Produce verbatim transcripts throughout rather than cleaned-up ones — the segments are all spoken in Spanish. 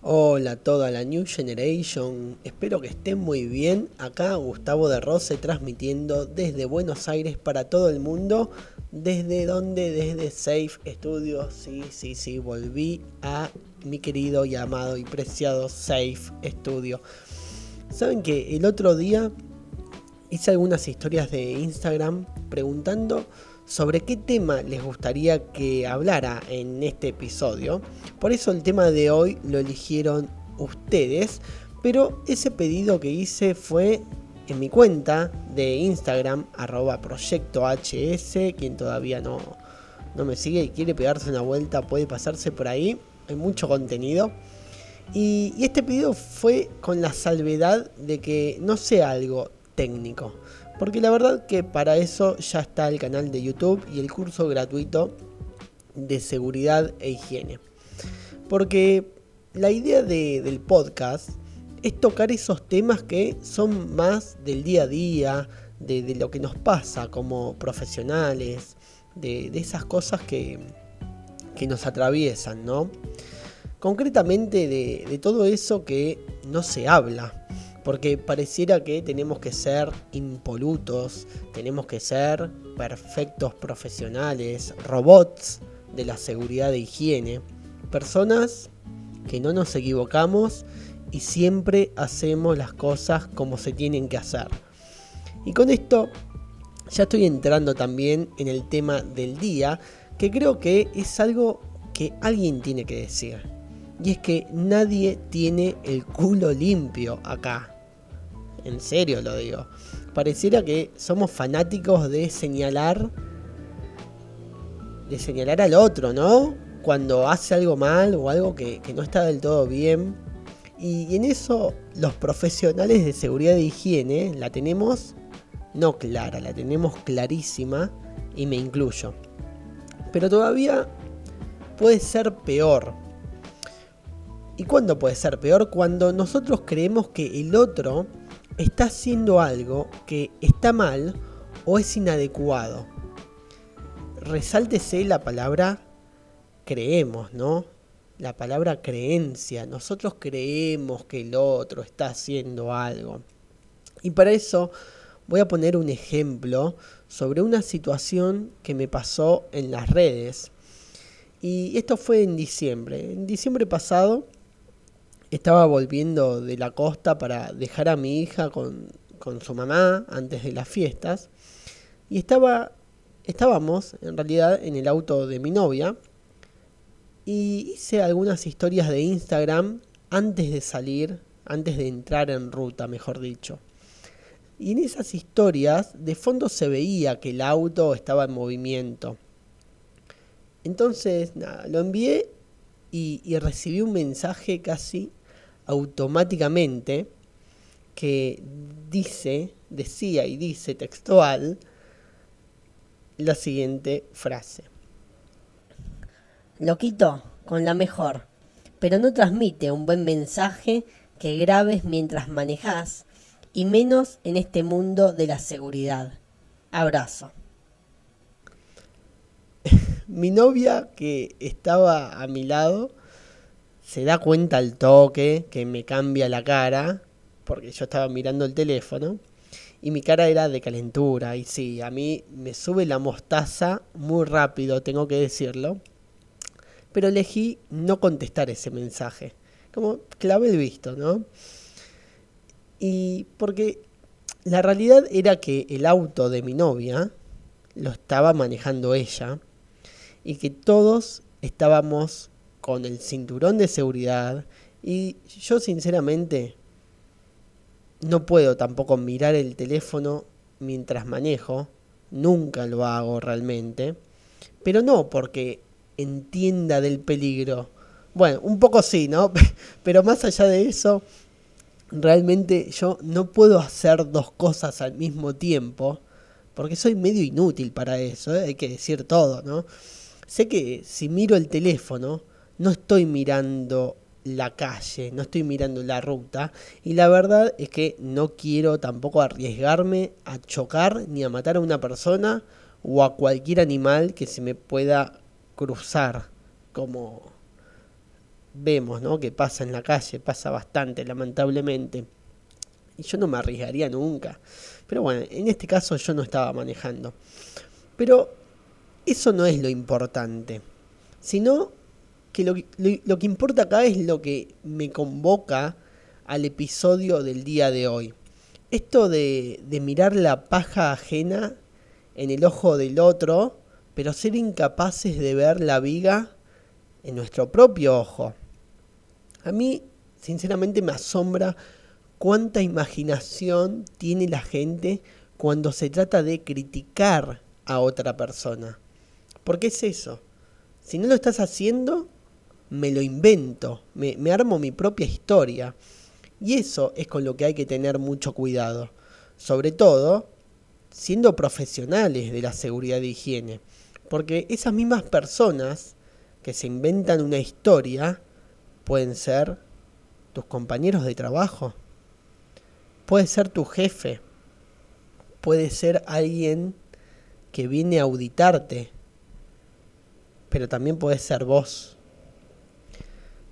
Hola a toda la New Generation, espero que estén muy bien. Acá Gustavo de Rose transmitiendo desde Buenos Aires para todo el mundo. ¿Desde dónde? Desde Safe Studio. Sí, sí, sí, volví a mi querido y amado y preciado Safe Studio. Saben que el otro día hice algunas historias de Instagram preguntando sobre qué tema les gustaría que hablara en este episodio. Por eso el tema de hoy lo eligieron ustedes, pero ese pedido que hice fue en mi cuenta de Instagram, arroba proyecto H S, quien todavía no, no me sigue y quiere pegarse una vuelta, puede pasarse por ahí, hay mucho contenido. Y, y este pedido fue con la salvedad de que no sea algo técnico, porque la verdad que para eso ya está el canal de YouTube y el curso gratuito de seguridad e higiene. Porque la idea de, del podcast es tocar esos temas que son más del día a día, de, de lo que nos pasa como profesionales, de, de esas cosas que, que nos atraviesan, ¿no? Concretamente de, de todo eso que no se habla. Porque pareciera que tenemos que ser impolutos, tenemos que ser perfectos profesionales, robots de la seguridad e higiene, personas que no nos equivocamos y siempre hacemos las cosas como se tienen que hacer. Y con esto ya estoy entrando también en el tema del día, que creo que es algo que alguien tiene que decir. Y es que nadie tiene el culo limpio acá. En serio lo digo. Pareciera que somos fanáticos de señalar, de señalar al otro, ¿no? Cuando hace algo mal o algo que, que no está del todo bien. Y, y en eso los profesionales de seguridad e higiene la tenemos no clara, la tenemos clarísima y me incluyo. Pero todavía puede ser peor. ¿Y cuándo puede ser peor? Cuando nosotros creemos que el otro está haciendo algo que está mal o es inadecuado. Resáltese la palabra creemos, ¿no? La palabra creencia. Nosotros creemos que el otro está haciendo algo. Y para eso voy a poner un ejemplo sobre una situación que me pasó en las redes. Y esto fue en diciembre. En diciembre pasado estaba volviendo de la costa para dejar a mi hija con, con su mamá antes de las fiestas. Y estaba estábamos, en realidad, en el auto de mi novia. Y hice algunas historias de Instagram antes de salir, antes de entrar en ruta, mejor dicho. Y en esas historias, de fondo se veía que el auto estaba en movimiento. Entonces, nada, lo envié y, y recibí un mensaje casi automáticamente que dice, decía y dice textual la siguiente frase. Loquito, con la mejor, pero no transmite un buen mensaje que grabes mientras manejás y menos en este mundo de la seguridad. Abrazo. Mi novia, que estaba a mi lado, se da cuenta al toque que me cambia la cara, porque yo estaba mirando el teléfono, y mi cara era de calentura, y sí, a mí me sube la mostaza muy rápido, tengo que decirlo, pero elegí no contestar ese mensaje, como clavé el visto, ¿no? Y porque la realidad era que el auto de mi novia lo estaba manejando ella, y que todos estábamos con el cinturón de seguridad, y yo sinceramente no puedo tampoco mirar el teléfono mientras manejo, nunca lo hago realmente, pero no porque entienda del peligro, bueno, un poco sí, ¿no? Pero más allá de eso, realmente yo no puedo hacer dos cosas al mismo tiempo, porque soy medio inútil para eso, ¿eh? Hay que decir todo, ¿no? Sé que si miro el teléfono, no estoy mirando la calle, no estoy mirando la ruta. Y la verdad es que no quiero tampoco arriesgarme a chocar ni a matar a una persona o a cualquier animal que se me pueda cruzar, como vemos, ¿no?, que pasa en la calle, pasa bastante, lamentablemente. Y yo no me arriesgaría nunca. Pero bueno, en este caso yo no estaba manejando. Pero eso no es lo importante, sino que lo, lo, lo que importa acá es lo que me convoca al episodio del día de hoy. Esto de, de mirar la paja ajena en el ojo del otro, pero ser incapaces de ver la viga en nuestro propio ojo. A mí, sinceramente, me asombra cuánta imaginación tiene la gente cuando se trata de criticar a otra persona. ¿Por qué es eso? Si no lo estás haciendo, me lo invento, me, me armo mi propia historia. Y eso es con lo que hay que tener mucho cuidado, sobre todo siendo profesionales de la seguridad de higiene, porque esas mismas personas que se inventan una historia pueden ser tus compañeros de trabajo, puede ser tu jefe, puede ser alguien que viene a auditarte, pero también puede ser vos.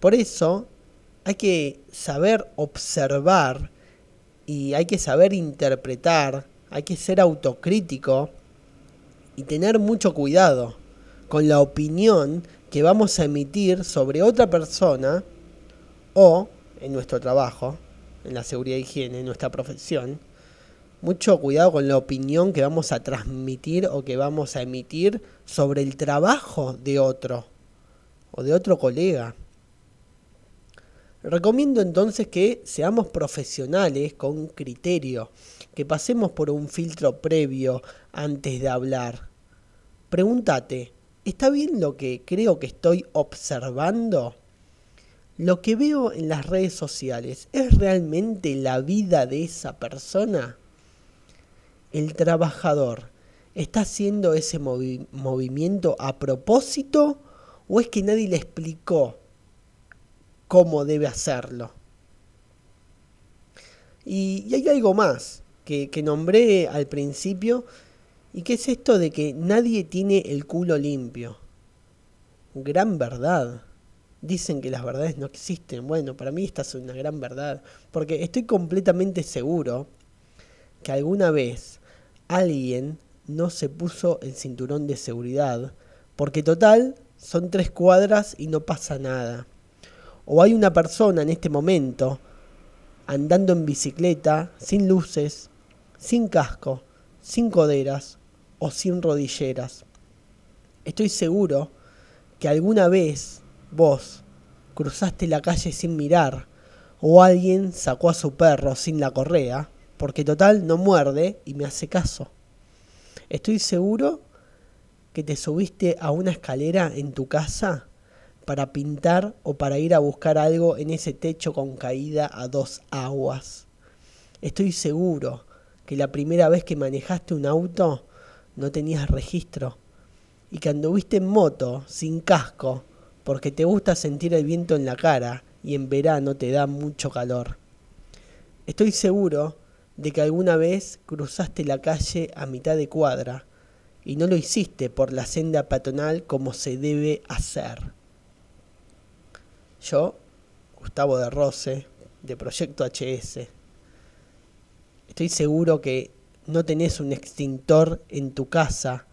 Por eso hay que saber observar y hay que saber interpretar, hay que ser autocrítico y tener mucho cuidado con la opinión que vamos a emitir sobre otra persona o en nuestro trabajo, en la seguridad de higiene, en nuestra profesión. Mucho cuidado con la opinión que vamos a transmitir o que vamos a emitir sobre el trabajo de otro o de otro colega. Recomiendo entonces que seamos profesionales con criterio, que pasemos por un filtro previo antes de hablar. Pregúntate, ¿está bien lo que creo que estoy observando? ¿Lo que veo en las redes sociales es realmente la vida de esa persona? ¿El trabajador está haciendo ese movi- movimiento a propósito o es que nadie le explicó cómo debe hacerlo? Y, y hay algo más que, que nombré al principio, y que es esto de que nadie tiene el culo limpio. Gran verdad. Dicen que las verdades no existen. Bueno, para mí esta es una gran verdad, porque estoy completamente seguro que alguna vez alguien no se puso el cinturón de seguridad, porque total son tres cuadras y no pasa nada. O hay una persona en este momento andando en bicicleta, sin luces, sin casco, sin coderas o sin rodilleras. Estoy seguro que alguna vez vos cruzaste la calle sin mirar, o alguien sacó a su perro sin la correa, porque total no muerde y me hace caso. Estoy seguro que te subiste a una escalera en tu casa para pintar o para ir a buscar algo en ese techo con caída a dos aguas. Estoy seguro que la primera vez que manejaste un auto no tenías registro y que anduviste en moto sin casco porque te gusta sentir el viento en la cara y en verano te da mucho calor. Estoy seguro de que alguna vez cruzaste la calle a mitad de cuadra y no lo hiciste por la senda peatonal como se debe hacer. Yo, Gustavo de Rose, de Proyecto H S, estoy seguro que no tenés un extintor en tu casa,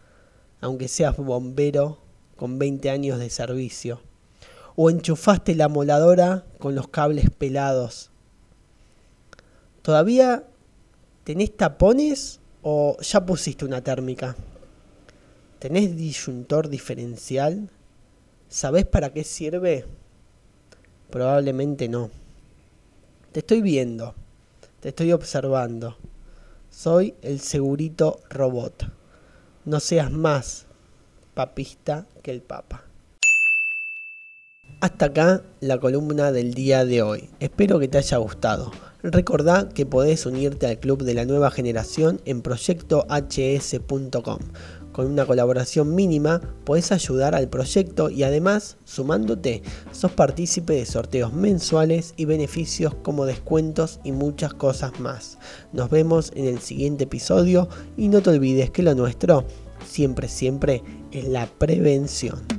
aunque seas bombero con veinte años de servicio, o enchufaste la moladora con los cables pelados. ¿Todavía tenés tapones o ya pusiste una térmica? ¿Tenés disyuntor diferencial? ¿Sabés para qué sirve? Probablemente no. Te estoy viendo, te estoy observando. Soy el segurito robot. No seas más papista que el papa. Hasta acá la columna del día de hoy. Espero que te haya gustado. Recordá que podés unirte al club de la nueva generación en proyecto h s punto com. Con una colaboración mínima podés ayudar al proyecto y además, sumándote, sos partícipe de sorteos mensuales y beneficios como descuentos y muchas cosas más. Nos vemos en el siguiente episodio y no te olvides que lo nuestro siempre, siempre es la prevención.